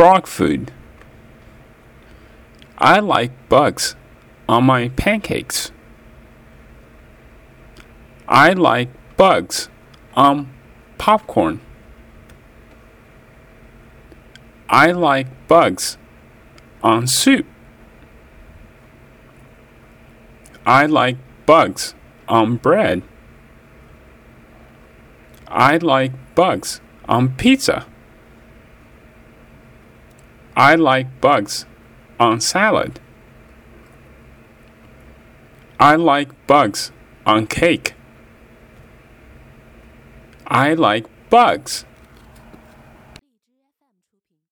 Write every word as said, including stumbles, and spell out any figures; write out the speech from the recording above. frog food. I like bugs on my pancakes. I like bugs on popcorn. I like bugs on soup. I like bugs on bread. I like bugs on pizza. I like bugs on salad. I like bugs on cake. I like bugs